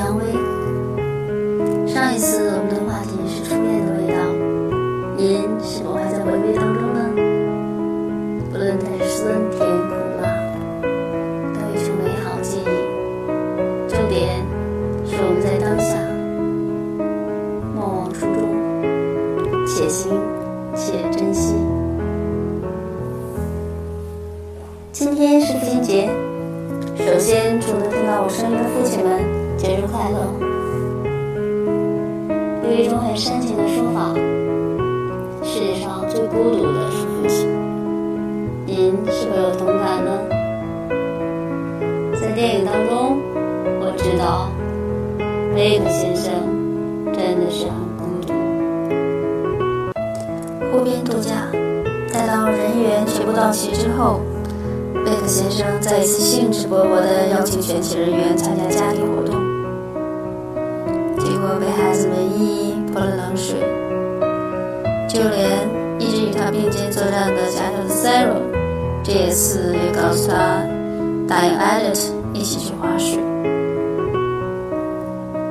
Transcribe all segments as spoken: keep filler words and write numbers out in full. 蔷薇。上一次我们的话题是初恋的味道，您是否还在回味当中呢？不论它是酸甜苦辣，都有一种美好记忆。重点是我们在当下莫忘初衷，且行且珍惜。今天是父亲节，首先祝能听到我声音的父亲们节日快乐。有一种很煽情的说法，世界上最孤独的是父亲，您是否有同感呢？在电影当中我知道威克先生真的是很孤独，湖边度假，待到人员全部到齐之后，贝克先生再一次兴致勃勃地邀请全体人员参加家庭活动，结果被孩子们一一泼了冷水，就连一直与他并肩作战的家长的 Sarah 这次也告诉他答应 Elliot 一起去滑水。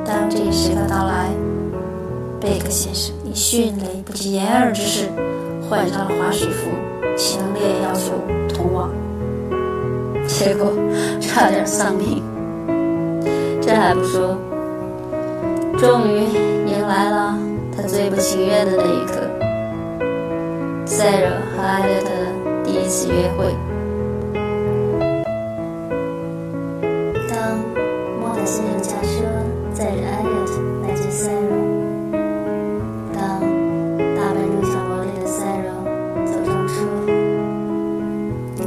当这一时刻到来，贝克先生以迅雷不及掩耳之势换上了滑水服，强烈要求同往，结果差点丧命。这还不说，终于迎来了他最不情愿的那一刻， Sarah 和 Elliot 的第一次约会。当莫塔先生驾车载着 Elliot 来接 Sarah， 当大笨钟小萝莉的 Sarah 走上车，贝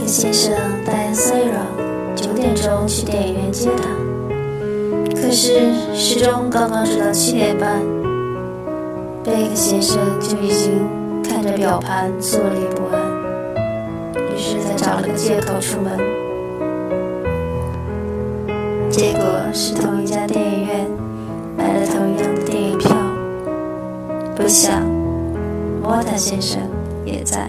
克先生带 Sarah 九点钟去电影院接她，可是时钟刚刚指到七点半，贝克先生就已经看着表盘坐立不安，于是才找了个借口出门。结果是同一家电影院买了同一样的电影票，不想莫塔先生也在，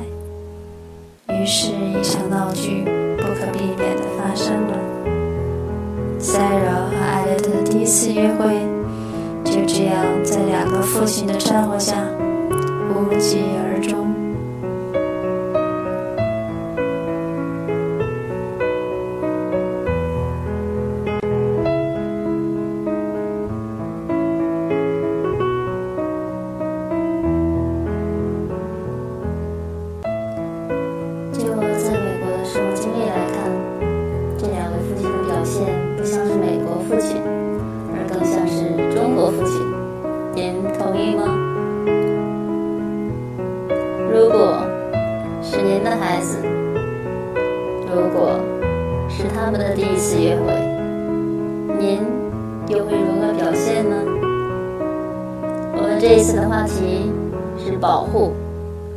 于是一场闹剧不可避免地发生了。 Sarah 和 Elliot 的第一次约会就这样在两个父亲的掺和下无疾而终。孩子，如果是他们的第一次约会，您又会如何表现呢？我们这一次的话题是保护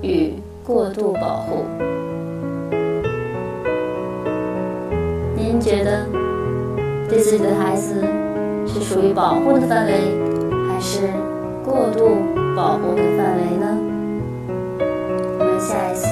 与过度保护。您觉得对自己的孩子是属于保护的范围，还是过度保护的范围呢？我们下一次